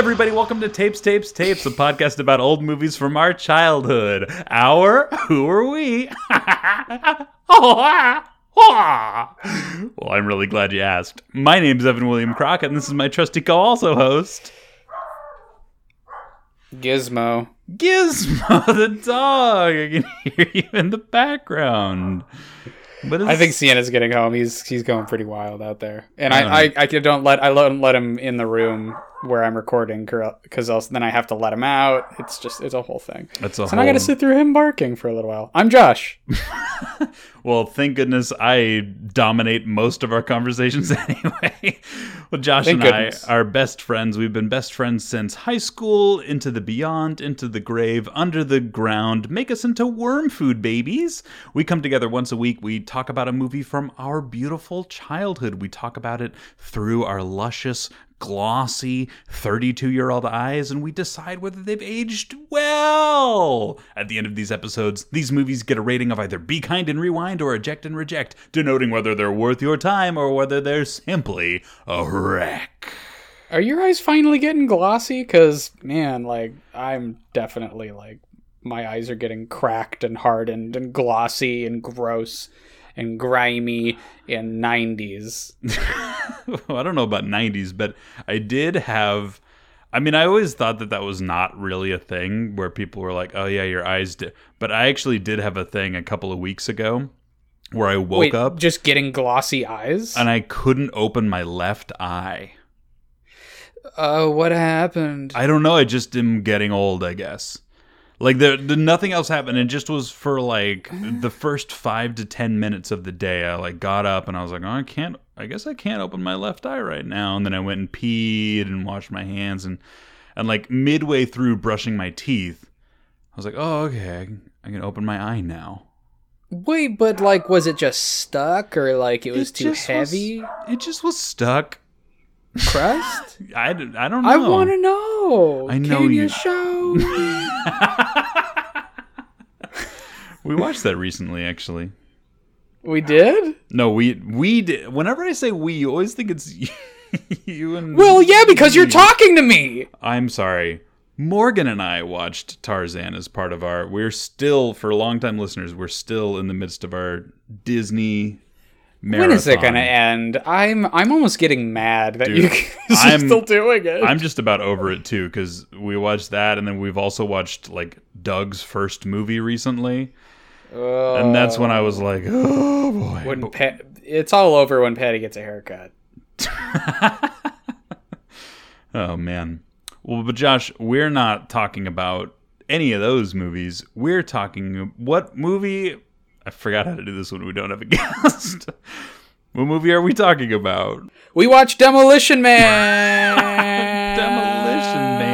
everybody, welcome to Tapes, a podcast about old movies from our childhood. Our Who Are We? Well, I'm really glad you asked. My name's Evan William Crockett, and this is my trusty co-also host... Gizmo the dog. I can hear you in the background. I think Sienna's getting home. He's going pretty wild out there, and I don't let him in the room where I'm recording, because else then I have to let him out. It's a whole thing. I got to sit through him barking for a little while. I'm Josh. Well, thank goodness I dominate most of our conversations anyway. Well, Josh I are best friends. We've been best friends since high school, into the beyond, into the grave, under the ground. Make us into worm food, babies. We come together once a week. We talk about a movie from our beautiful childhood. We talk about it through our luscious, glossy 32-year-old eyes, and we decide whether they've aged well. At the end of these episodes, these movies get a rating of either Be Kind and Rewind or Eject and Reject, denoting whether they're worth your time or whether they're simply a wreck. Are your eyes finally getting glossy? Because, man, I'm definitely, my eyes are getting cracked and hardened and glossy and gross and grimy in 90s. Well, I don't know about 90s, but I did have... I always thought that was not really a thing where people were like, oh, yeah, your eyes did. But I actually did have a thing a couple of weeks ago where I woke up... just getting glossy eyes? And I couldn't open my left eye. Oh, what happened? I don't know. I just am getting old, I guess. There nothing else happened. It just was for the first 5 to 10 minutes of the day. I got up and I was like, oh, I guess I can't open my left eye right now. And then I went and peed and washed my hands and midway through brushing my teeth, I was like, oh, okay, I can open my eye now. Wait, but was it just stuck or it was too heavy? It just was stuck. Crust? I don't know. I want to know. I know. Can you show me? We watched that recently, actually. We did? No, we did. Whenever I say we, you always think it's you and... Well, yeah, because you're talking to me. I'm sorry. Morgan and I watched Tarzan as part of our... We're still, for long-time listeners, we're still in the midst of our Disney... marathon. When is it going to end? I'm almost getting mad that you guys are still doing it. I'm just about over it, too, because we watched that, and then we've also watched, Doug's first movie recently. And that's when I was like, oh, boy. It's all over when Patty gets a haircut. Oh, man. Well, but Josh, we're not talking about any of those movies. We're talking... What movie... I forgot how to do this when we don't have a guest. What movie are we talking about? We watched Demolition Man. Demolition Man.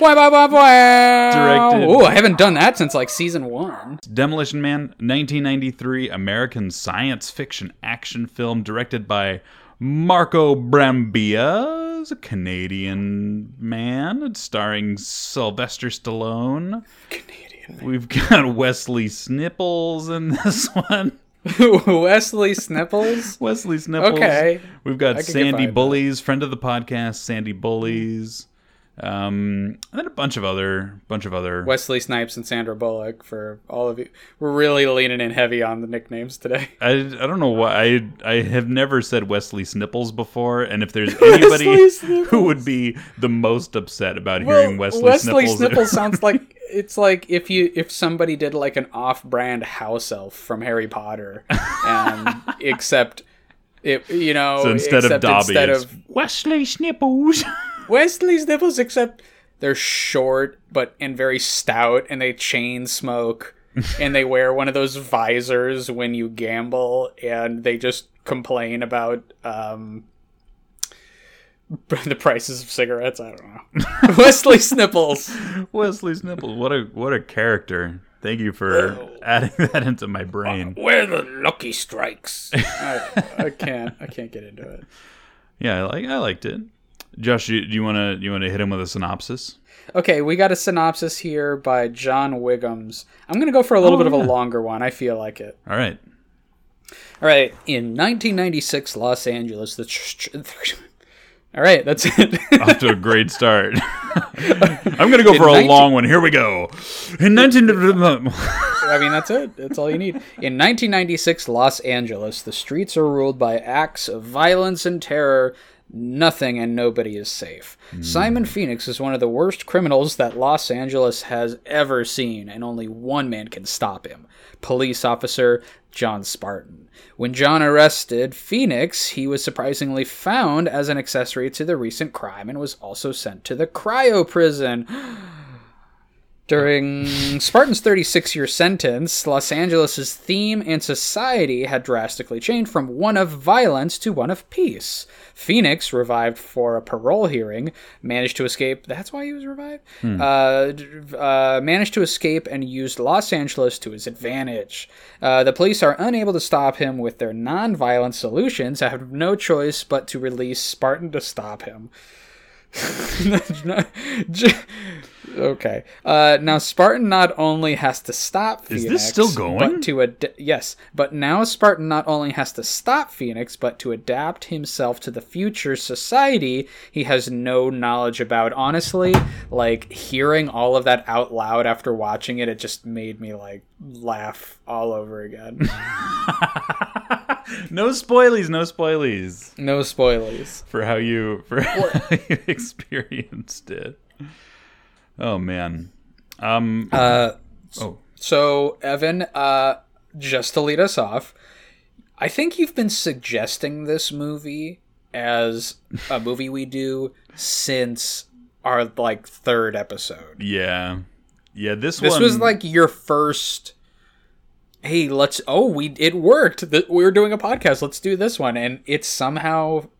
Wow. Directed. Oh, I haven't done that since season one. Demolition Man, 1993 American science fiction action film directed by Marco Brambilla, a Canadian man. It's starring Sylvester Stallone. We've got Wesley Snipes in this one. Wesley Snipes? Wesley Snipes. Okay. We've got Sandy Bullies, friend of the podcast, Sandy Bullies. And then a bunch of other Wesley Snipes and Sandra Bullock for all of you. We're really leaning in heavy on the nicknames today. I don't know why I have never said Wesley Snipes before, and if there's anybody who would be the most upset about hearing Wesley Snipes sounds like it's if somebody did an off-brand house elf from Harry Potter, and except it, you know, so instead of Wesley Snipes. Wesley's nipples, except they're short and very stout, and they chain smoke, and they wear one of those visors when you gamble, and they just complain about the prices of cigarettes. I don't know. Wesley Snipes. Wesley Snipes. What a character. Thank you for adding that into my brain. Where the lucky strikes. I can't get into it. Yeah, I liked it. Josh, do you want to hit him with a synopsis? Okay, we got a synopsis here by John Wiggums. I'm going to go for a little bit of a longer one. I feel like it. All right. In 1996 Los Angeles, All right, that's it. Off to a great start. I'm going to go for a long one. Here we go. In 19... I mean, that's it. That's all you need. In 1996 Los Angeles, the streets are ruled by acts of violence and terror. Nothing and nobody is safe. Simon Phoenix is one of the worst criminals that Los Angeles has ever seen, and only one man can stop him: police officer John Spartan. When John arrested Phoenix, he was surprisingly found as an accessory to the recent crime and was also sent to the cryo prison. During Spartan's 36-year sentence, Los Angeles' theme and society had drastically changed from one of violence to one of peace. Phoenix, revived for a parole hearing, managed to escape. That's why he was revived? Managed to escape and used Los Angeles to his advantage. The police are unable to stop him with their non-violent solutions. I have no choice but to release Spartan to stop him. Okay. Now Spartan not only has to stop Phoenix. Is this still going? But now Spartan not only has to stop Phoenix, but to adapt himself to the future society he has no knowledge about. Honestly, like, hearing all of that out loud after watching it, it just made me like laugh all over again. No spoilies for how you experienced it. Oh, man. So, Evan, just to lead us off, I think you've been suggesting this movie as a movie we do since our, like, third episode. Yeah. Yeah, this was, like, your first, hey, it worked. We were doing a podcast. Let's do this one. And it's somehow...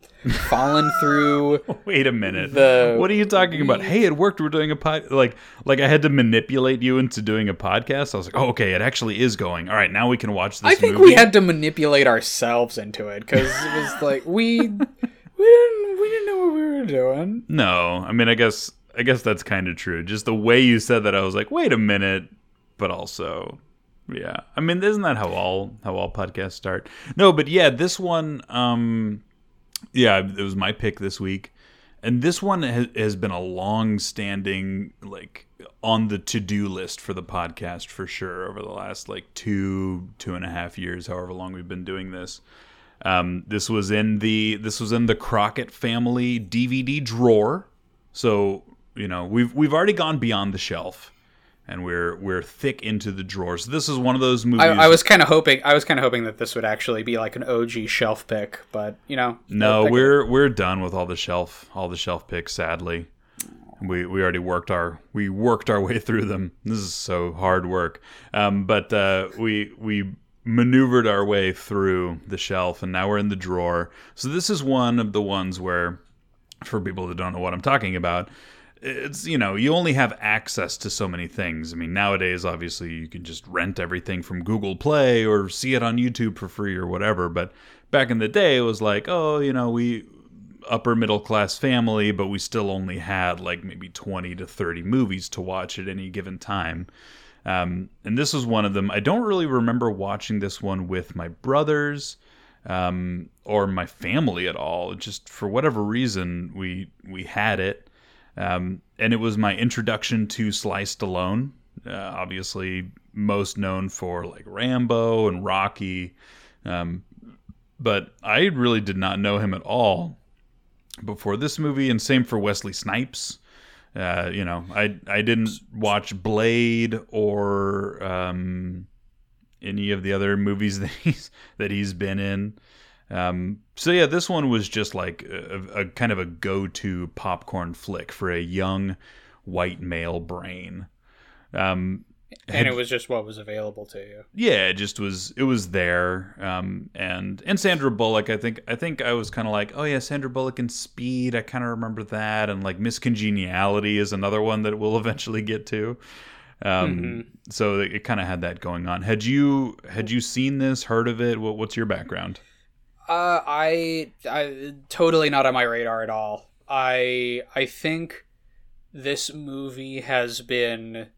fallen through. Wait a minute. What are you talking about? Hey, it worked. We're doing a pod. Like I had to manipulate you into doing a podcast. I was like, oh, okay, it actually is going. All right, now we can watch this. I think we had to manipulate ourselves into it because it was like we didn't know what we were doing. No, I mean, I guess that's kind of true. Just the way you said that, I was like, wait a minute, but also. Yeah, I mean, isn't that how all podcasts start? No, but yeah, this one. Yeah, it was my pick this week. And this one has been a long-standing, like, on the to-do list for the podcast for sure over the last, like, two and a half years, however long we've been doing this. This was in the Crockett family DVD drawer. So, you know, we've already gone beyond the shelf. And we're thick into the drawers. This is one of those movies. I was kind of hoping that this would actually be like an OG shelf pick, but you know. No, we're done with all the shelf picks. Sadly, we already worked our way through them. This is so hard work. But we maneuvered our way through the shelf, and now we're in the drawer. So this is one of the ones where, for people that don't know what I'm talking about. It's, you know, you only have access to so many things. I mean, nowadays, obviously, you can just rent everything from Google Play or see it on YouTube for free or whatever. But back in the day, it was like, oh, you know, we upper middle class family, but we still only had like maybe 20 to 30 movies to watch at any given time. And this was one of them. I don't really remember watching this one with my brothers. Or my family at all. Just for whatever reason, we had it. And it was my introduction to Sylvester Stallone, obviously most known for like Rambo and Rocky. But I really did not know him at all before this movie. And same for Wesley Snipes. You know, I didn't watch Blade or, any of the other movies that he's been in. So yeah, this one was just like a kind of a go-to popcorn flick for a young white male brain. And it was just what was available to you. Yeah, it was there. And Sandra Bullock, I think I was kind of like, oh yeah, Sandra Bullock in Speed. I kind of remember that. And like Miss Congeniality is another one that we'll eventually get to. So it kind of had that going on. Had you seen this, heard of it? What's your background? I totally not on my radar at all. I think this movie has been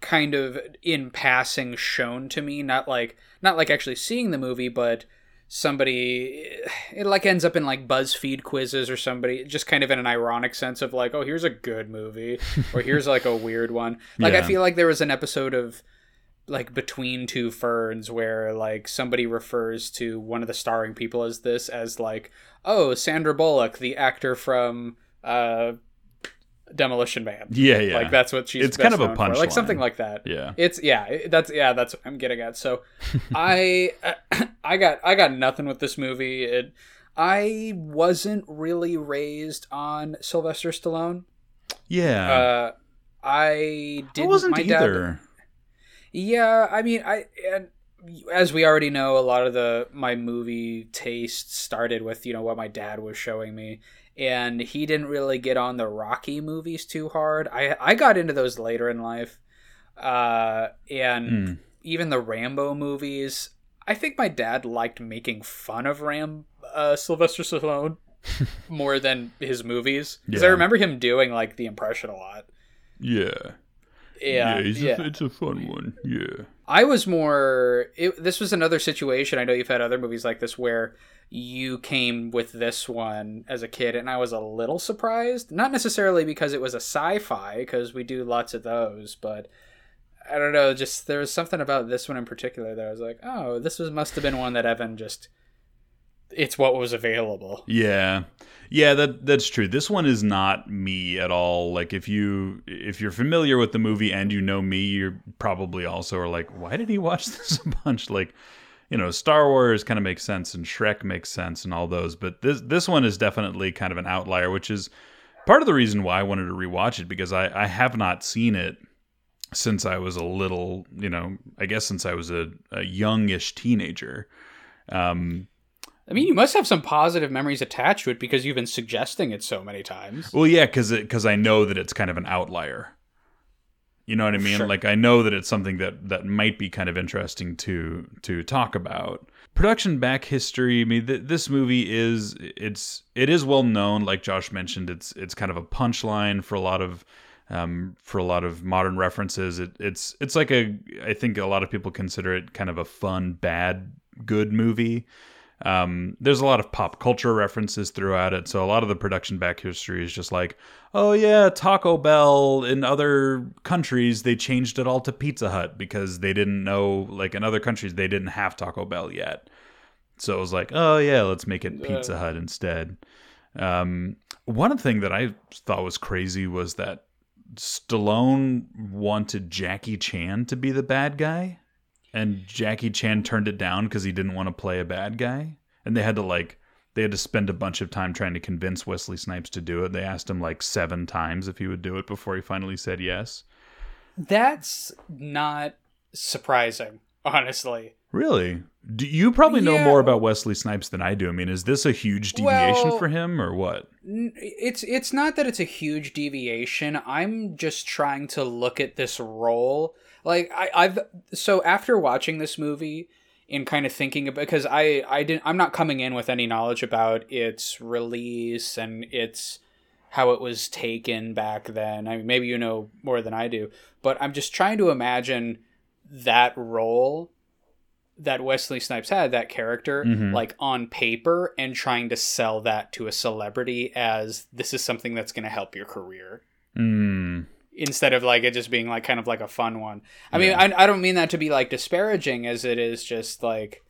kind of in passing shown to me, not like actually seeing the movie, but somebody, it like ends up in like BuzzFeed quizzes or somebody, just kind of in an ironic sense of like, oh, here's a good movie or here's like a weird one. Like, yeah. I feel like there was an episode of like Between Two Ferns where like somebody refers to one of the starring people as this as like, oh, Sandra Bullock, the actor from Demolition Man. Yeah. Like that's what she's, it's kind of a punchline, like something like that. That's what I'm getting at. So I got nothing with this movie. I wasn't really raised on Sylvester Stallone. I wasn't either. And as we already know, a lot of my movie taste started with, you know, what my dad was showing me. And he didn't really get on the Rocky movies too hard. I got into those later in life. And even the Rambo movies, I think my dad liked making fun of Sylvester Stallone more than his movies. Because I remember him doing like the impression a lot. It's a fun one. I was more... This was another situation. I know you've had other movies like this where you came with this one as a kid, and I was a little surprised. Not necessarily because it was a sci-fi, because we do lots of those, but I don't know, just there was something about this one in particular that I was like, oh, must have been one that Evan just... It's what was available. Yeah, that's true. This one is not me at all. Like if you're familiar with the movie and you know me, you're probably also are like, why did he watch this a bunch? Like, you know, Star Wars kind of makes sense and Shrek makes sense and all those, but this one is definitely kind of an outlier, which is part of the reason why I wanted to rewatch it, because I have not seen it since I was a little, you know, I guess since I was a youngish teenager. I mean, you must have some positive memories attached to it because you've been suggesting it so many times. Well, yeah, because I know that it's kind of an outlier. You know what I mean? Sure. Like, I know that it's something that might be kind of interesting to talk about. Production back history. I mean, this movie is well known. Like Josh mentioned, it's kind of a punchline for a lot of modern references. It's like I think a lot of people consider it kind of a fun, bad, good movie. There's a lot of pop culture references throughout it, so a lot of the production back history is just like, oh yeah, Taco Bell in other countries, they changed it all to Pizza Hut because they didn't know, like in other countries they didn't have Taco Bell yet, so it was like, oh yeah, let's make it Pizza Hut instead. One thing that I thought was crazy was that Stallone wanted Jackie Chan to be the bad guy. And Jackie Chan turned it down because he didn't want to play a bad guy. And they had to spend a bunch of time trying to convince Wesley Snipes to do it. They asked him like 7 times if he would do it before he finally said yes. That's not surprising, honestly. Really? You probably know more about Wesley Snipes than I do. I mean, is this a huge deviation for him or what? It's not that it's a huge deviation. I'm just trying to look at this role. Like so after watching this movie and kind of thinking about, because I'm not coming in with any knowledge about its release and its how it was taken back then. I mean, maybe you know more than I do, but I'm just trying to imagine that role that Wesley Snipes had, that character, like on paper, and trying to sell that to a celebrity as this is something that's going to help your career. Instead of like it just being like kind of like a fun one. I mean, I don't mean that to be like disparaging, as it is just like,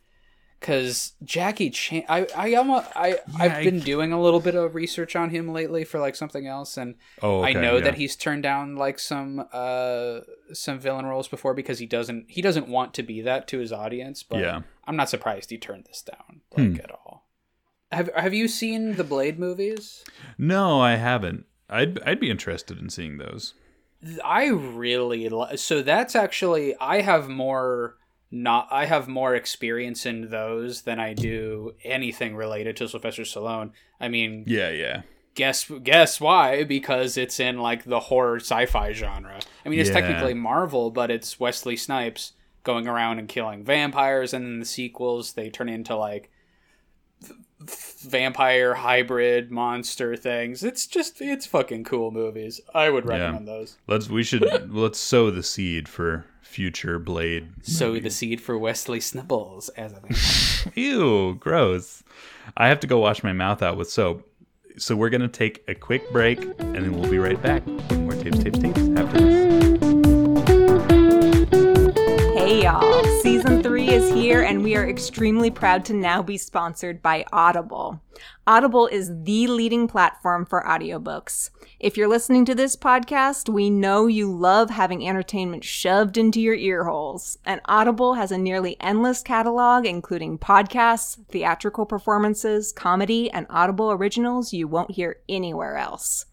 because Jackie Chan, I've been doing a little bit of research on him lately for like something else, and that he's turned down like some villain roles before because he doesn't want to be that to his audience. But I'm not surprised he turned this down at all. Have you seen the Blade movies? No, I haven't. I'd be interested in seeing those. So that's actually, I have more experience in those than I do anything related to Sylvester Stallone. I mean, yeah. Guess why? Because it's in like the horror sci-fi genre. I mean, it's technically Marvel, but it's Wesley Snipes going around and killing vampires, and in the sequels they turn into like vampire hybrid monster things. It's fucking cool movies. I would recommend those. Let's sow the seed for future Blade movie. Sow the seed for Wesley Snipes as a vampire. Ew, gross. I have to go wash my mouth out with soap. So we're going to take a quick break, and then we'll be right back with more tapes after this. Hey, y'all. Season 3 is here, and we are extremely proud to now be sponsored by Audible. Audible is the leading platform for audiobooks. If you're listening to this podcast, we know you love having entertainment shoved into your ear holes, and Audible has a nearly endless catalog, including podcasts, theatrical performances, comedy, and Audible originals you won't hear anywhere else.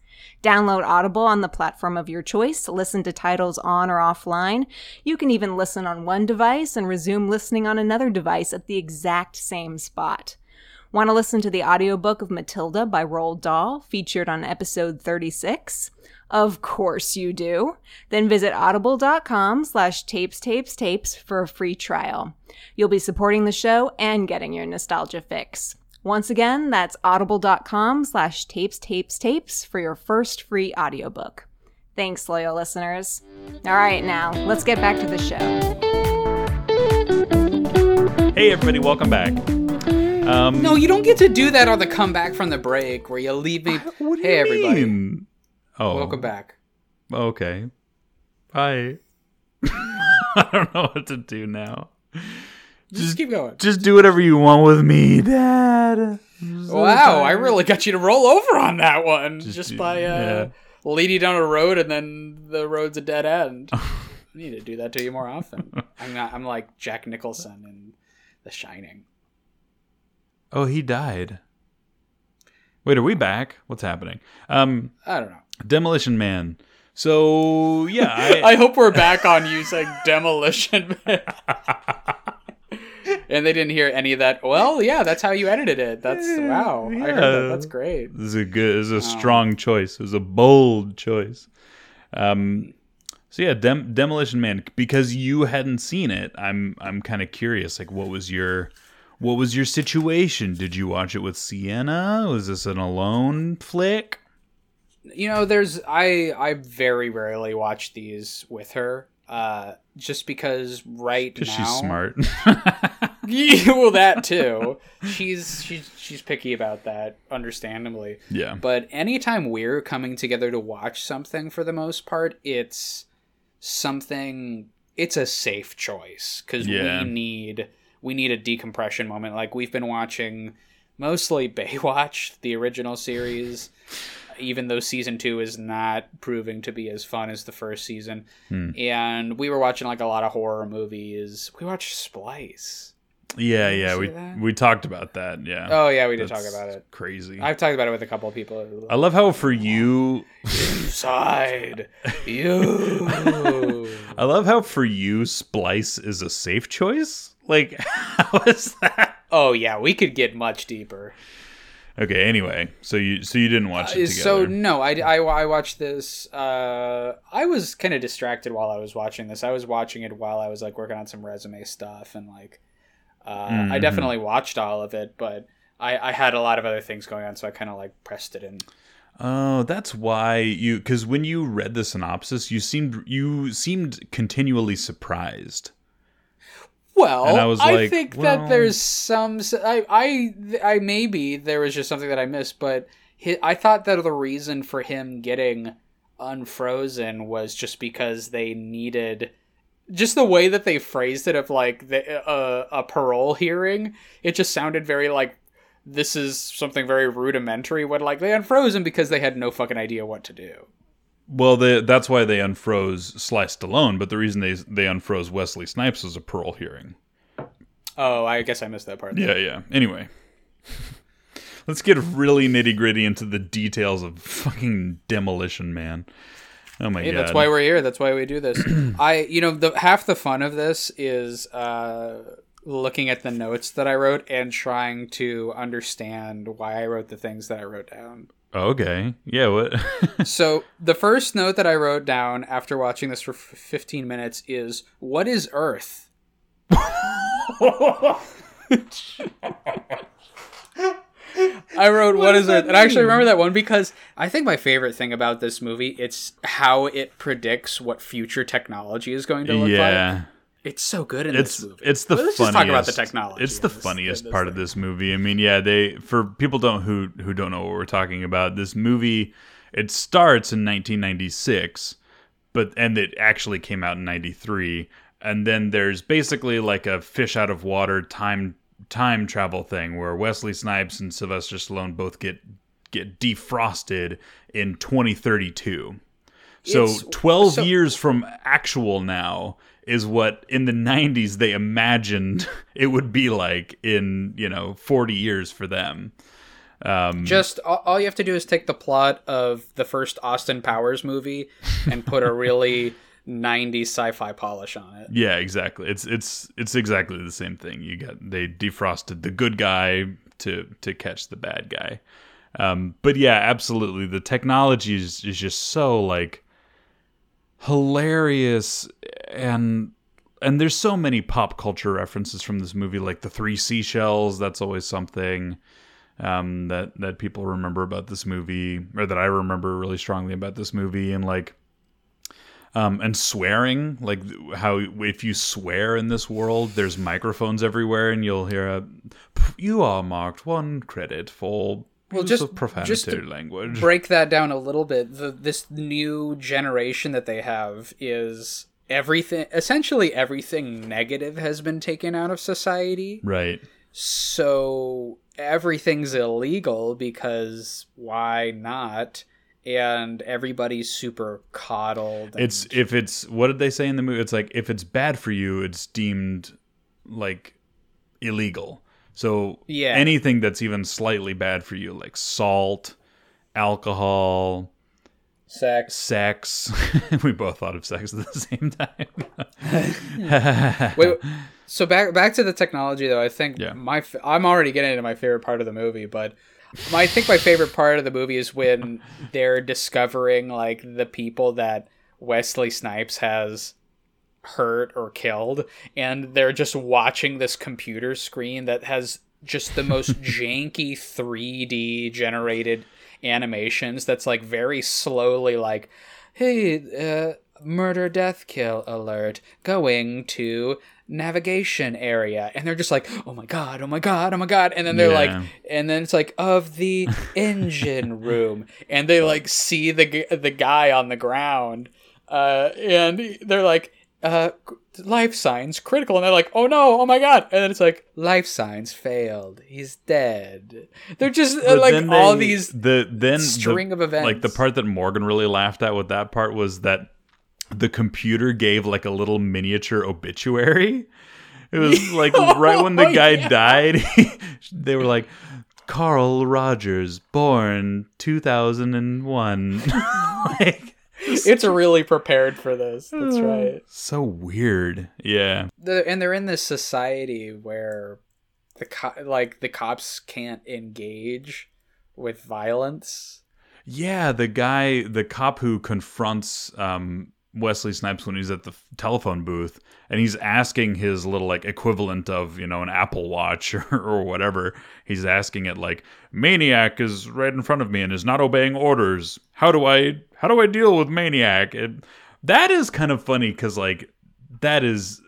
Download Audible on the platform of your choice, listen to titles on or offline. You can even listen on one device and resume listening on another device at the exact same spot. Want to listen to the audiobook of Matilda by Roald Dahl, featured on episode 36? Of course you do. Then visit audible.com/tapes for a free trial. You'll be supporting the show and getting your nostalgia fix. Once again, that's audible.com/tapes for your first free audiobook. Thanks, loyal listeners. All right, now, let's get back to the show. Hey, everybody, welcome back. No, you don't get to do that on the comeback from the break where you leave me. What do hey, you everybody. Mean? Oh. Welcome back. Okay. Bye. I don't know what to do now. Just keep going. Just do whatever you want with me, Dad. Wow, I really got you to roll over on that one. Just by leading you down a road and then the road's a dead end. I need to do that to you more often. I'm like Jack Nicholson in The Shining. Oh, he died. Wait, are we back? What's happening? I don't know. Demolition Man. So, yeah. I hope we're back on you saying Demolition Man. And they didn't hear any of that. Well, yeah, that's how you edited it. That's wow. Yeah. I heard that. That's great. This is a good. This is a strong choice. It was a bold choice. So yeah, Demolition Man. Because you hadn't seen it, I'm kind of curious. Like, what was your situation? Did you watch it with Sienna? Was this an alone flick? You know, I very rarely watch these with her. Just because right now she's smart. Well, that too. She's picky about that, understandably. Yeah. But anytime we're coming together to watch something, for the most part, it's a safe choice because we need a decompression moment. Like, we've been watching mostly Baywatch, the original series. Even though season 2 is not proving to be as fun as the first season. And we were watching like a lot of horror movies. We watched Splice. Yeah. We talked about that. Yeah. Oh yeah. We did talk about it. Crazy. I've talked about it with a couple of people. I love how for you. Inside. You. I love how for you Splice is a safe choice. Like, how is that? Oh yeah. We could get much deeper. Okay. Anyway, so you didn't watch it together. So no, I watched this. I was kind of distracted while I was watching this. I was watching it while I was like working on some resume stuff and like I definitely watched all of it, but I had a lot of other things going on, so I kind of like pressed it in. Oh, that's why because when you read the synopsis, you seemed continually surprised. Well, and I was like, I think that there's some... I maybe there was just something that I missed, but I thought that the reason for him getting unfrozen was just because they needed... Just the way that they phrased it of, like, a parole hearing, it just sounded very, like, this is something very rudimentary, when, like, they unfroze him because they had no fucking idea what to do. Well, that's why they unfroze Sliced Alone, but the reason they unfroze Wesley Snipes was a parole hearing. Oh, I guess I missed that part. Yeah. Anyway, let's get really nitty-gritty into the details of fucking Demolition Man. Oh my God. That's why we're here. That's why we do this. Half the fun of this is looking at the notes that I wrote and trying to understand why I wrote the things that I wrote down. Okay. Yeah. What? So the first note that I wrote down after watching this for 15 minutes is, "What is Earth?" I wrote, what is it? And I actually remember that one because I think my favorite thing about this movie, it's how it predicts what future technology is going to look like. It's so good in this movie. It's the funniest. Let's just talk about the technology. It's the funniest part of this movie. I mean, yeah, for people who don't know what we're talking about, this movie, it starts in 1996, and it actually came out in 93. And then there's basically like a fish out of water time travel thing where Wesley Snipes and Sylvester Stallone both get defrosted in 2032. So 12 years from actual now is what in the 90s they imagined it would be like in, 40 years for them. Just all you have to do is take the plot of the first Austin Powers movie and put a really 90s sci-fi polish on it. Yeah, exactly. It's exactly the same thing. They defrosted the good guy to catch the bad guy. But yeah, absolutely. The technology is just so like hilarious, and there's so many pop culture references from this movie, like the three seashells. That's always something that people remember about this movie, or that I remember really strongly about this movie, and like. And swearing, like how if you swear in this world, there's microphones everywhere, and you'll hear "You are marked 1 credit for use of profanity language." Break that down a little bit. This new generation that they have is everything. Essentially, everything negative has been taken out of society. Right. So everything's illegal because why not? And everybody's super coddled. What did they say in the movie? It's like, if it's bad for you, it's deemed like illegal. So anything that's even slightly bad for you, like salt, alcohol, sex. We both thought of sex at the same time. Wait, so back to the technology though. I think I'm already getting into my favorite part of the movie, but. I think my favorite part of the movie is when they're discovering like the people that Wesley Snipes has hurt or killed, and they're just watching this computer screen that has just the most janky 3D generated animations that's like very slowly like, hey, murder, death, kill alert, going to navigation area, and they're just like, oh my god, and then they're like, and then it's like, of the engine room, and they like see the guy on the ground, and they're like, life signs critical, and they're like, oh no, oh my god, and then it's like, life signs failed, he's dead. They're just like all these string of events. Like the part that Morgan really laughed at with that part was that the computer gave like a little miniature obituary. It was like right when the guy died, they were like, Carl Rogers, born 2001. Like, it's really prepared for this. That's right. So weird. Yeah. And they're in this society where the cops can't engage with violence. Yeah. The cop who confronts, Wesley Snipes when he's at the telephone booth, and he's asking his little like equivalent of an Apple Watch or whatever. He's asking it like, Maniac is right in front of me and is not obeying orders. How do I deal with Maniac? And that is kind of funny because like that is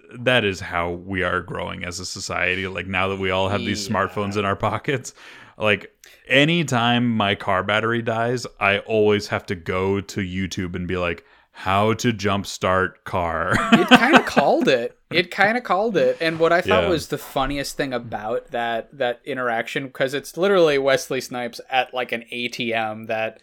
how we are growing as a society. Like now that we all have these smartphones in our pockets, like. Anytime my car battery dies, I always have to go to YouTube and be like, how to jumpstart car. It kind of called it. And what I thought was the funniest thing about that interaction, because it's literally Wesley Snipes at like an ATM that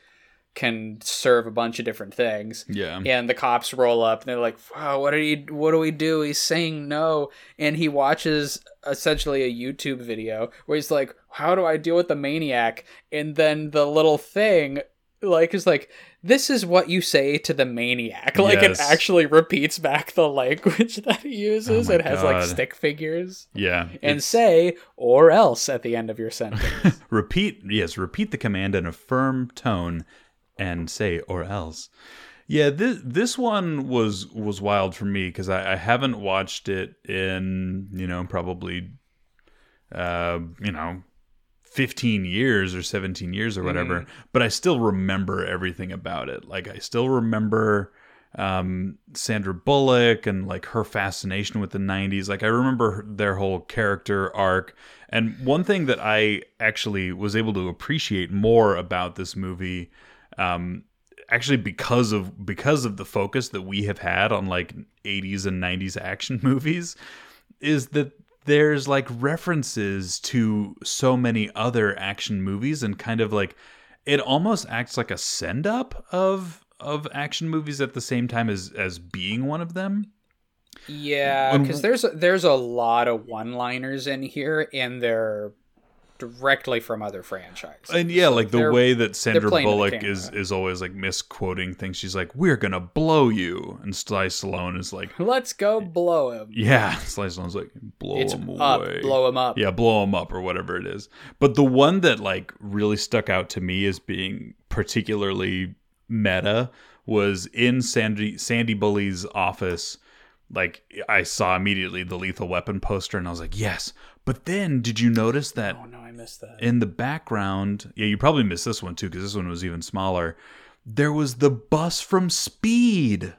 can serve a bunch of different things. Yeah. And the cops roll up and they're like, wow, what do we do? He's saying no. And he watches essentially a YouTube video where he's like, how do I deal with the maniac? And then the little thing like is like, this is what you say to the maniac. Like it actually repeats back the language that he uses. It has like stick figures. Yeah. And say, or else at the end of your sentence. Repeat the command in a firm tone and say, or else. Yeah, this one was wild for me because I haven't watched it in, probably, 15 years or 17 years or whatever, but I still remember everything about it. Like, I still remember Sandra Bullock and like her fascination with the 90s. Like, I remember their whole character arc. And one thing that I actually was able to appreciate more about this movie, actually because of the focus that we have had on like 80s and 90s action movies, is that there's like references to so many other action movies, and kind of like it almost acts like a send up of action movies at the same time as being one of them. Yeah, because there's a lot of one-liners in here, and they're directly from other franchises. And yeah, like the way that Sandra Bullock is always like misquoting things. She's like, "We're gonna blow you," and Slice Stallone is like, "Let's go blow him." Yeah, Slice Stallone's like, "Blow him away, blow him up." Yeah, blow him up or whatever it is. But the one that like really stuck out to me as being particularly meta was in Sandy Bully's office. Like, I saw immediately the Lethal Weapon poster, and I was like, yes. But then, did you notice that? Oh no, I missed that. In the background, yeah, you probably missed this one too, because this one was even smaller. There was the bus from Speed.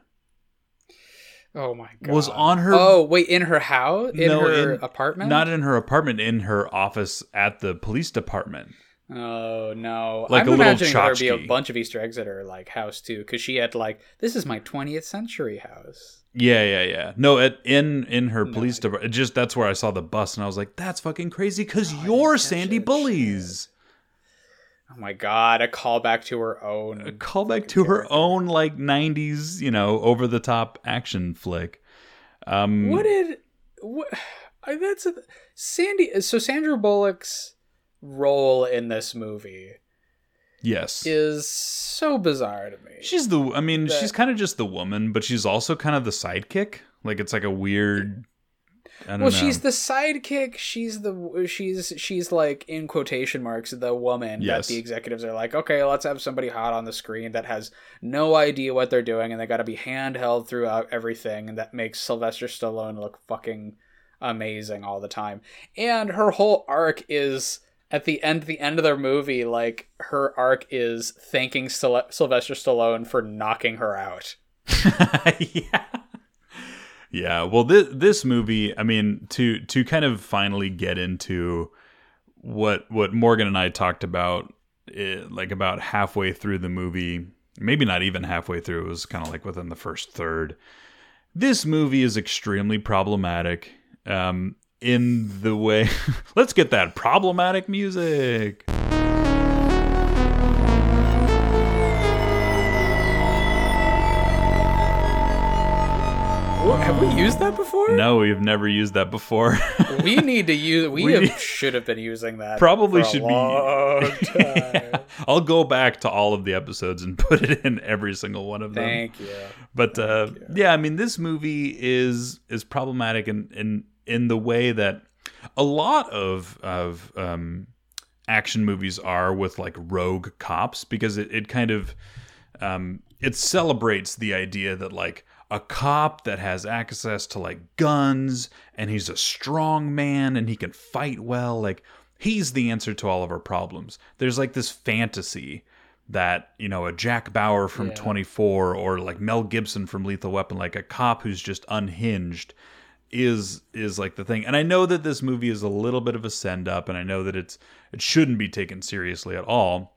Oh my god! Was on her. Oh wait, in her house? In her apartment? Not in her apartment. In her office at the police department. Oh no! Like, I'm imagining there'd be a bunch of Easter eggs at her like house too, because she had like, this is my 20th century house. Yeah. No, in her police department. Just, that's where I saw the bus, and I was like, that's fucking crazy, because you're Sandy Bullies. Oh my god! A callback to her own. A callback to her own like 90s, you know, over the top action flick. So Sandra Bullock's role in this movie, yes, is so bizarre to me. She's kind of just the woman, but she's also kind of the sidekick. Like, it's like a weird, I don't know. She's the sidekick. She's like, in quotation marks, the woman. Yes. That the executives are like, okay, let's have somebody hot on the screen that has no idea what they're doing, and they got to be handheld throughout everything, and that makes Sylvester Stallone look fucking amazing all the time. And her whole arc is, at the end of their movie, like, her arc is thanking Sylvester Stallone for knocking her out. Yeah. Yeah, well, this movie, I mean, to kind of finally get into what Morgan and I talked about, like, about halfway through the movie, maybe not even halfway through, it was kind of like within the first third. This movie is extremely problematic. In the way, let's get that problematic music. What, have we used that before? No, we've never used that before. We need to use. Should have been using that. Probably for a should long be. Time. Yeah. I'll go back to all of the episodes and put it in every single one of them. Thank you. But Thank you. Yeah, I mean, this movie is problematic and. In the way that a lot of action movies are, with like rogue cops, because it kind of it celebrates the idea that like a cop that has access to like guns, and he's a strong man, and he can fight well, like he's the answer to all of our problems. There's like this fantasy that, you know, a Jack Bauer from 24 or like Mel Gibson from Lethal Weapon, like a cop who's just unhinged is like the thing. And I know that this movie is a little bit of a send up, and I know that it shouldn't be taken seriously at all,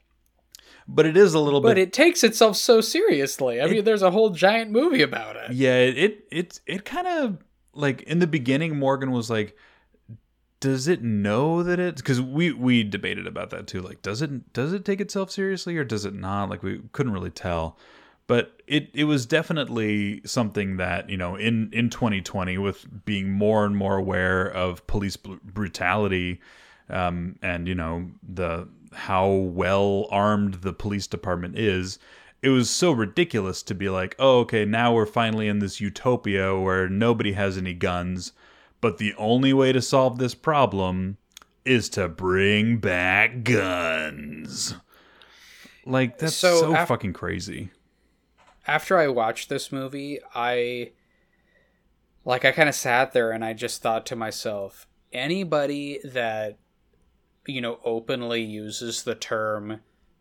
but it is a little bit. But it takes itself so seriously. I mean, there's a whole giant movie about it. Yeah, it kind of, like, in the beginning, Morgan was like, does it know that it's, because we debated about that too. Like, does it take itself seriously, or does it not? Like, we couldn't really tell. But it was definitely something that, you know, in 2020, with being more and more aware of police brutality, and, you know, how well armed the police department is, it was so ridiculous to be like, oh, okay, now we're finally in this utopia where nobody has any guns, but the only way to solve this problem is to bring back guns. Like, that's so fucking crazy. After I watched this movie, I kind of sat there and I just thought to myself, anybody that you know, openly uses the term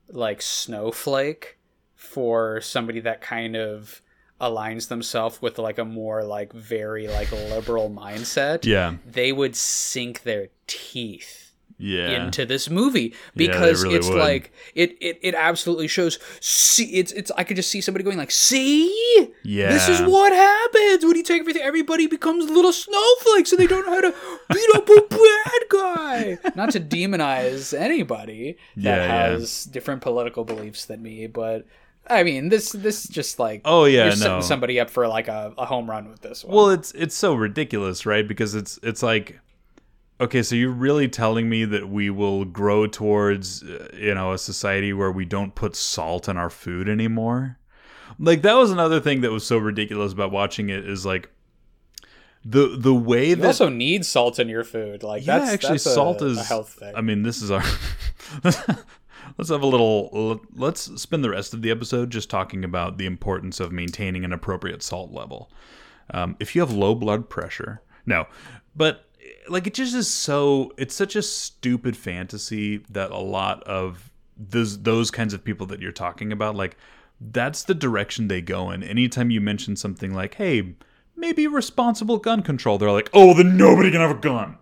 like snowflake for somebody that kind of aligns themselves with like a more like very like liberal mindset, yeah, they would sink their teeth into this movie, because yeah, really it's would. Like it absolutely shows. See, it's I could just see somebody going like, see, yeah, this is what happens when you take everything. Everybody becomes little snowflakes and they don't know how to beat up a bad guy. Not to demonize anybody that has different political beliefs than me, but I mean, this just like, oh yeah, you're setting somebody up for like a home run with this one. Well, it's so ridiculous, right? Because it's like, okay, so you're really telling me that we will grow towards, you know, a society where we don't put salt in our food anymore? Like, that was another thing that was so ridiculous about watching it, is like the way that you also need salt in your food. Like, yeah, that's salt is a health thing. I mean, this is our. Let's spend the rest of the episode just talking about the importance of maintaining an appropriate salt level. If you have low blood pressure, no, but like it just is so, it's such a stupid fantasy that a lot of those kinds of people that you're talking about, like that's the direction they go in. Anytime you mention something like, hey, maybe responsible gun control, they're like, oh, then nobody can have a gun.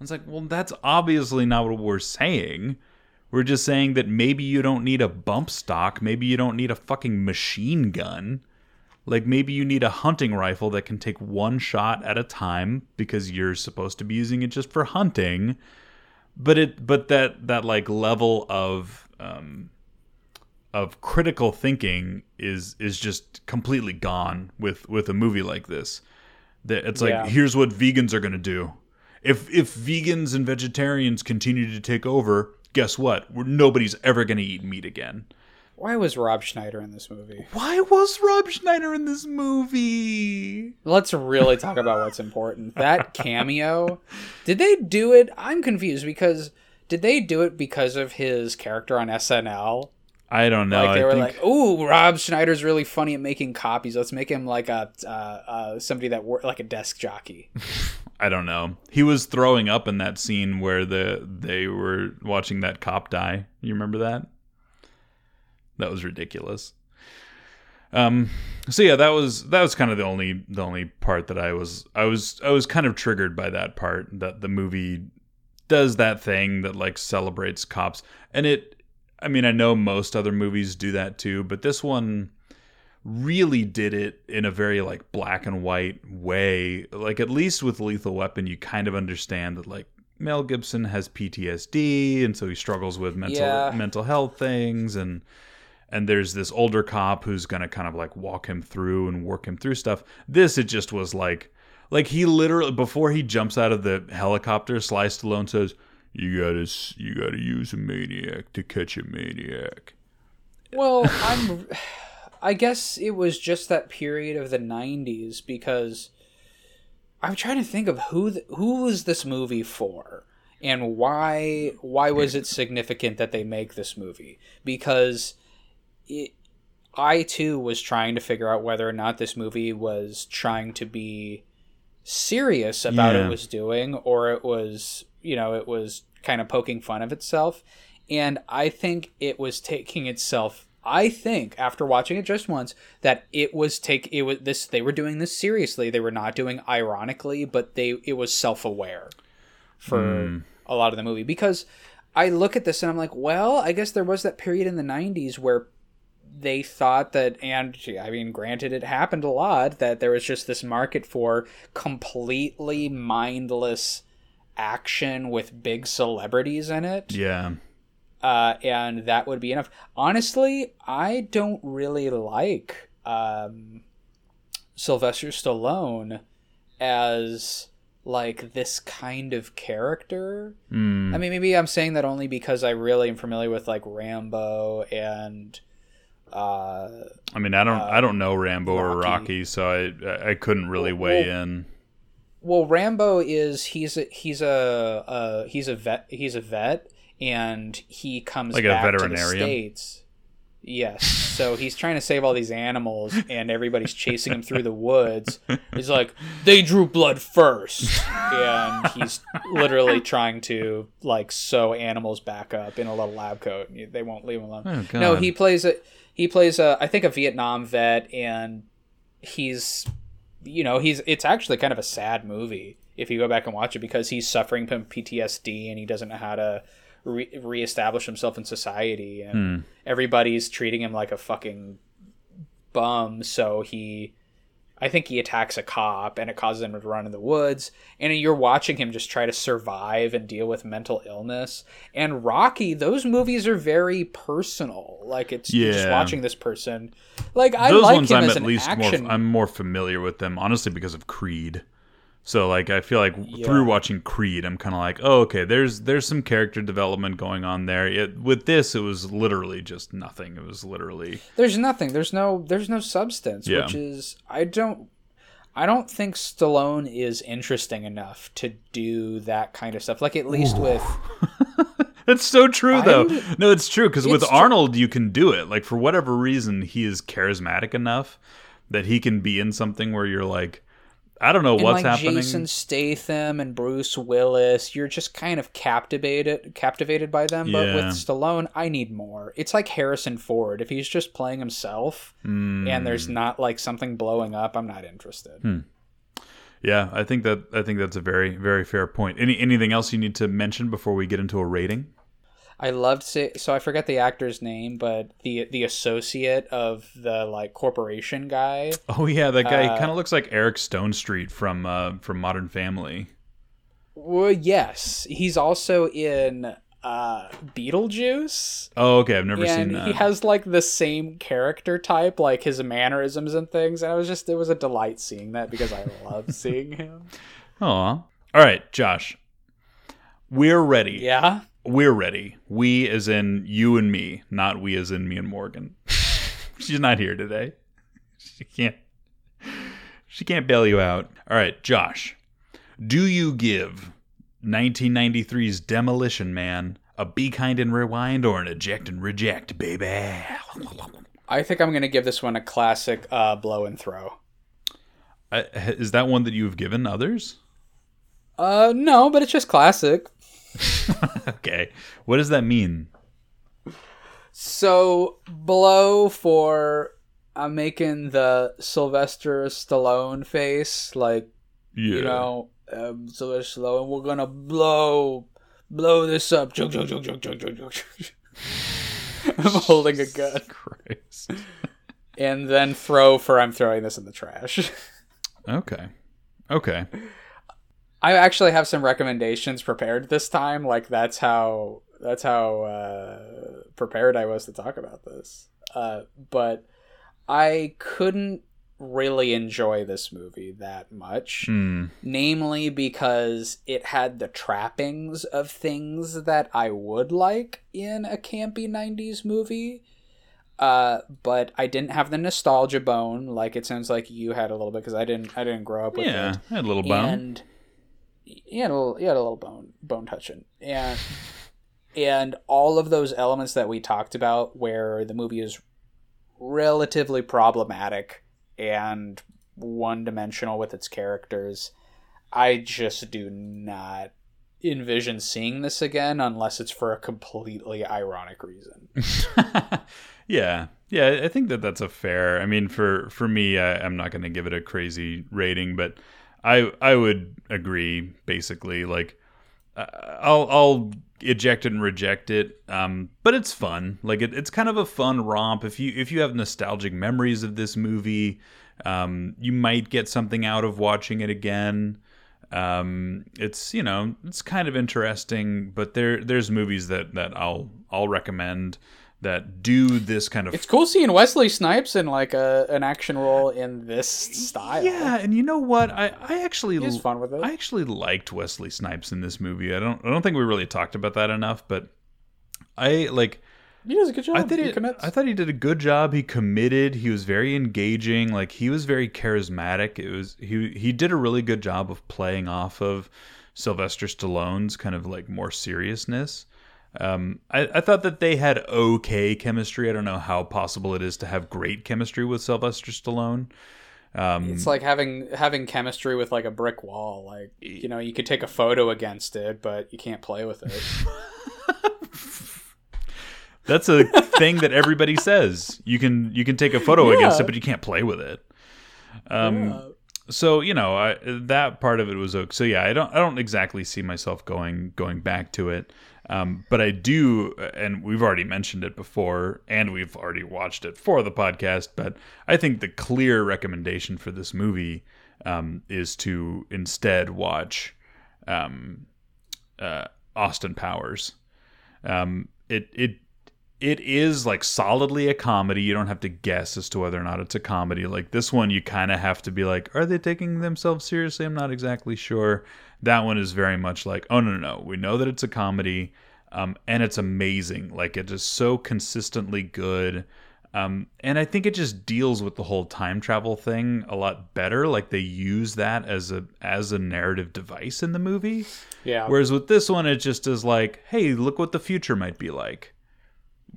It's like, well, that's obviously not what we're saying. We're just saying that maybe you don't need a bump stock. Maybe you don't need a fucking machine gun. Like, maybe you need a hunting rifle that can take one shot at a time because you're supposed to be using it just for hunting. But that like level of critical thinking is just completely gone with a movie like this. It's like, here's what vegans are gonna do. If vegans and vegetarians continue to take over, guess what? Nobody's ever going to eat meat again. Why was Rob Schneider in this movie? Let's really talk about what's important. That cameo. Did they do it? I'm confused, because did they do it because of his character on SNL? I don't know. Like they were like, "Ooh, Rob Schneider's really funny at making copies. Let's make him like a somebody that worked like a desk jockey." I don't know. He was throwing up in that scene where they were watching that cop die. You remember that? That was ridiculous. So yeah, that was kind of the only part that I was kind of triggered by, that part that the movie does that thing that like celebrates cops. And I mean, I know most other movies do that too, but this one really did it in a very like black and white way. Like, at least with Lethal Weapon, you kind of understand that like Mel Gibson has PTSD, and so he struggles with mental health things, and there's this older cop who's gonna kind of like walk him through and work him through stuff. This, it just was like he literally, before he jumps out of the helicopter, Sly Stallone says, You gotta use a maniac to catch a maniac." Well, I guess it was just that period of the 90s, because I'm trying to think of who was this movie for, and why was it significant that they make this movie? Because I too was trying to figure out whether or not this movie was trying to be serious about what it was doing, or it was, you know, it was kind of poking fun of itself. And I think it was taking itself, I think after watching it just once, that they were doing this seriously. They were not doing ironically, but it was self-aware for a lot of the movie. Because I look at this and I'm like, well, I guess there was that period in the 90s where they thought that, and I mean, granted, it happened a lot, that there was just this market for completely mindless action with big celebrities in it. Yeah. And that would be enough. Honestly, I don't really like Sylvester Stallone as like this kind of character. I mean, maybe I'm saying that only because I really am familiar with like Rambo and I mean, I don't know Rambo or Rocky, so I couldn't really weigh in. Well, Rambo is he's a vet, and he comes like back to the States. Yes. So he's trying to save all these animals, and everybody's chasing him through the woods. He's like, they drew blood first. And he's literally trying to, like, sew animals back up in a little lab coat. They won't leave him alone. Oh, God. No, he plays a, I think, a Vietnam vet, and it's actually kind of a sad movie if you go back and watch it, because he's suffering from PTSD and he doesn't know how to reestablish himself in society, and everybody's treating him like a fucking bum. So I think he attacks a cop, and it causes him to run in the woods, and you're watching him just try to survive and deal with mental illness. And Rocky, those movies are very personal. Like, it's just watching this person. Like, I those like ones him I'm as at an least action. I'm more familiar with them, honestly, because of Creed. So, like, I feel like through watching Creed, I'm kind of like, oh, okay, there's some character development going on there. With this, it was literally just nothing. It was literally... There's nothing. There's no substance, which is... I don't think Stallone is interesting enough to do that kind of stuff. Like, at least with... That's so true, though. No, it's true, because with Arnold, you can do it. Like, for whatever reason, he is charismatic enough that he can be in something where you're like, I don't know what's happening. Jason Statham and Bruce Willis, you're just kind of captivated by them. But with Stallone, I need more. It's like Harrison Ford. If he's just playing himself and there's not like something blowing up, I'm not interested. Yeah, I think that's a very, very fair point. Anything else you need to mention before we get into a rating? I loved it. So I forget the actor's name, but the associate of the like corporation guy. Oh yeah, that guy kind of looks like Eric Stone Street from Modern Family. Well, yes, he's also in Beetlejuice. Oh, okay, I've never seen that. He has like the same character type, like his mannerisms and things. And it was a delight seeing that, because I love seeing him. Aw. All right, Josh, we're ready. Yeah. We're ready. We as in you and me, not we as in me and Morgan. She's not here today. She can't bail you out. All right, Josh, do you give 1993's Demolition Man a Be Kind and Rewind or an Eject and Reject, baby? I think I'm going to give this one a classic blow and throw. Is that one that you've given others? No, but it's just classic. Okay, what does that mean? So, blow for I'm making the Sylvester Stallone face, like, Sylvester Stallone, we're gonna blow this up. I'm holding a gun. Christ. And then throw for I'm throwing this in the trash. Okay. I actually have some recommendations prepared this time. Like, that's how prepared I was to talk about this. But I couldn't really enjoy this movie that much, namely because it had the trappings of things that I would like in a campy 90s movie. But I didn't have the nostalgia bone. Like, it sounds like you had a little bit, because I didn't grow up with it. Yeah, I had a little bone. And he had a little bone touching, and all of those elements that we talked about, where the movie is relatively problematic and one-dimensional with its characters. I just do not envision seeing this again unless it's for a completely ironic reason. Yeah, I think that's a fair. I mean, for me, I'm not going to give it a crazy rating, but. I would agree, basically. Like, I'll eject and reject it, but it's fun. Like, it's kind of a fun romp. If you have nostalgic memories of this movie, you might get something out of watching it again. It's kind of interesting, but there's movies that I'll recommend that do this kind of... It's cool seeing Wesley Snipes in, like, an action role in this style. Yeah, and you know what? I actually... He's fun with it. I actually liked Wesley Snipes in this movie. I don't think we really talked about that enough, but I, like... He does a good job. I thought he did a good job. He committed. He was very engaging. Like, he was very charismatic. It was... He did a really good job of playing off of Sylvester Stallone's kind of, like, more seriousness. I thought that they had okay chemistry. I don't know how possible it is to have great chemistry with Sylvester Stallone. It's like having chemistry with like a brick wall. Like, you know, you could take a photo against it, but you can't play with it. That's a thing that everybody says. You can take a photo against it, but you can't play with it. So, you know, that part of it was okay. So yeah, I don't exactly see myself going back to it. But I do, and we've already mentioned it before, and we've already watched it for the podcast, but I think the clear recommendation for this movie is to instead watch Austin Powers. It is like solidly a comedy. You don't have to guess as to whether or not it's a comedy. Like this one, you kind of have to be like, are they taking themselves seriously? I'm not exactly sure. That one is very much like, oh, no. We know that it's a comedy, and it's amazing. Like, it is so consistently good. And I think it just deals with the whole time travel thing a lot better. Like, they use that as a narrative device in the movie. Yeah. Whereas with this one, it just is like, hey, look what the future might be like.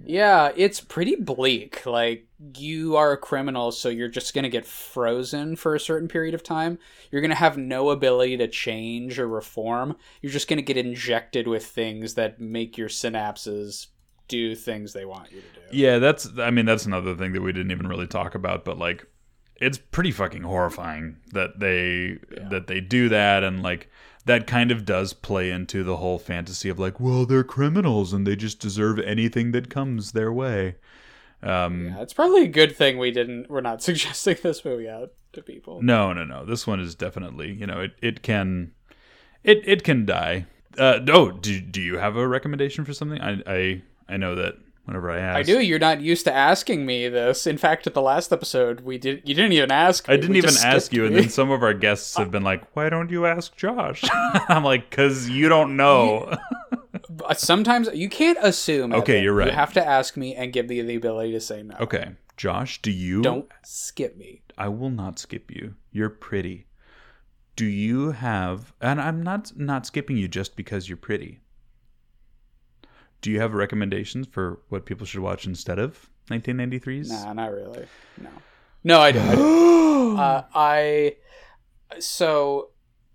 Yeah, it's pretty bleak. Like, you are a criminal, so you're just going to get frozen for a certain period of time. You're going to have no ability to change or reform. You're just going to get injected with things that make your synapses do things they want you to do. Yeah, that's another thing that we didn't even really talk about, but like, it's pretty fucking horrifying that they do that, and like, that kind of does play into the whole fantasy of like, well, they're criminals and they just deserve anything that comes their way. Yeah, it's probably a good thing we're not suggesting this movie out to people. No. This one is definitely, you know, it can die. Do you have a recommendation for something? I know that whenever I ask, I do. You're not used to asking me this. In fact, at the last episode, you didn't even ask me. I didn't even ask you, and then some of our guests have been like, why don't you ask Josh? I'm like, because you don't know. Sometimes you can't assume. Okay, Evan. You're right. You have to ask me and give me the ability to say no. Okay, Josh, Don't skip me. I will not skip you. You're pretty. Do you have... And I'm not skipping you just because you're pretty. Do you have recommendations for what people should watch instead of 1993's? Nah, not really. No, I don't. So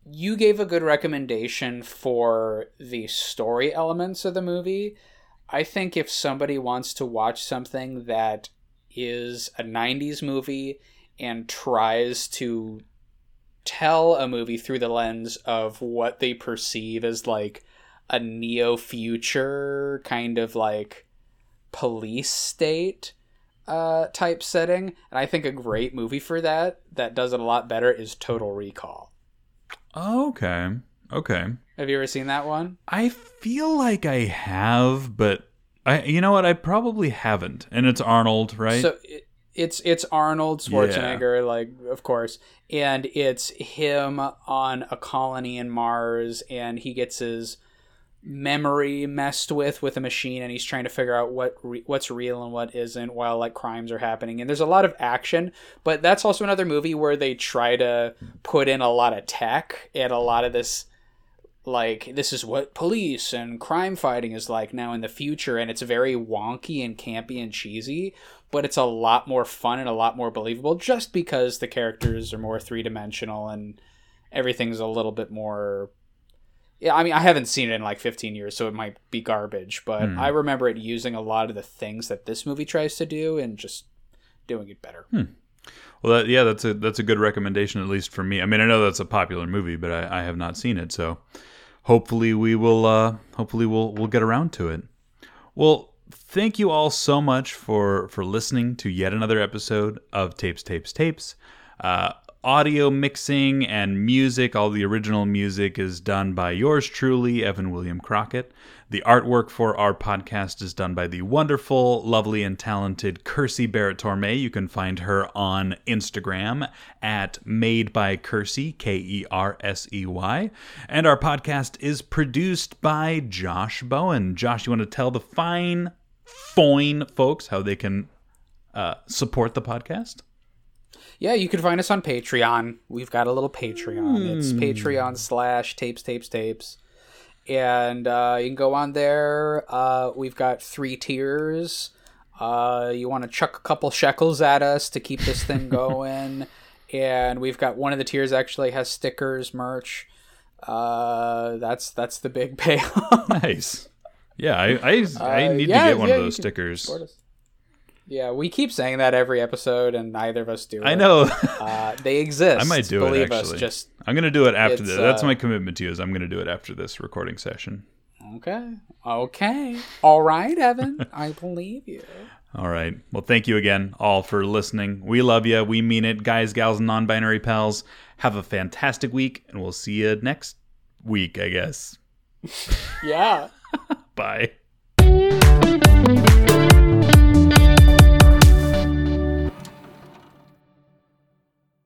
you gave a good recommendation for the story elements of the movie. I think if somebody wants to watch something that is a 90s movie and tries to tell a movie through the lens of what they perceive as like a neo-future kind of like police state type setting. And I think a great movie for that does it a lot better is Total Recall. Oh, okay. Have you ever seen that one? I feel like I have, but you know what? I probably haven't. And it's Arnold, right? So it's Arnold Schwarzenegger, yeah. Like, of course. And it's him on a colony in Mars, and he gets his memory messed with a machine, and he's trying to figure out what's real and what isn't while like crimes are happening, and there's a lot of action. But that's also another movie where they try to put in a lot of tech and a lot of this like, this is what police and crime fighting is like now in the future, and it's very wonky and campy and cheesy, but it's a lot more fun and a lot more believable just because the characters are more three-dimensional and everything's a little bit more... Yeah, I mean, I haven't seen it in like 15 years, so it might be garbage, but I remember it using a lot of the things that this movie tries to do and just doing it better. Well, that's a good recommendation, at least for me. I mean, I know that's a popular movie, but I have not seen it, so hopefully we'll get around to it. Well, thank you all so much for listening to yet another episode of Tapes. Audio mixing and music, all the original music is done by yours truly, Evan William Crockett. The artwork for our podcast is done by the wonderful, lovely, and talented Kersey Barrett Torme. You can find her on Instagram at madebykersey, Kersey. And our podcast is produced by Josh Bowen. Josh, you want to tell the fine folks how they can support the podcast? Yeah, you can find us on Patreon. We've got a little Patreon. It's Patreon /Tapes. And you can go on there. We've got 3 tiers. You want to chuck a couple shekels at us to keep this thing going. And we've got one of the tiers actually has stickers, merch. That's the big payoff. Nice. Yeah, I need to get one of those stickers. Yeah, we keep saying that every episode, and neither of us do. I know. They exist. I might do it, actually. I'm going to do it after this. That's my commitment to you, is I'm going to do it after this recording session. Okay. All right, Evan. I believe you. All right. Well, thank you again all for listening. We love you. We mean it. Guys, gals, and non-binary pals, have a fantastic week, and we'll see you next week, I guess. Yeah. Bye.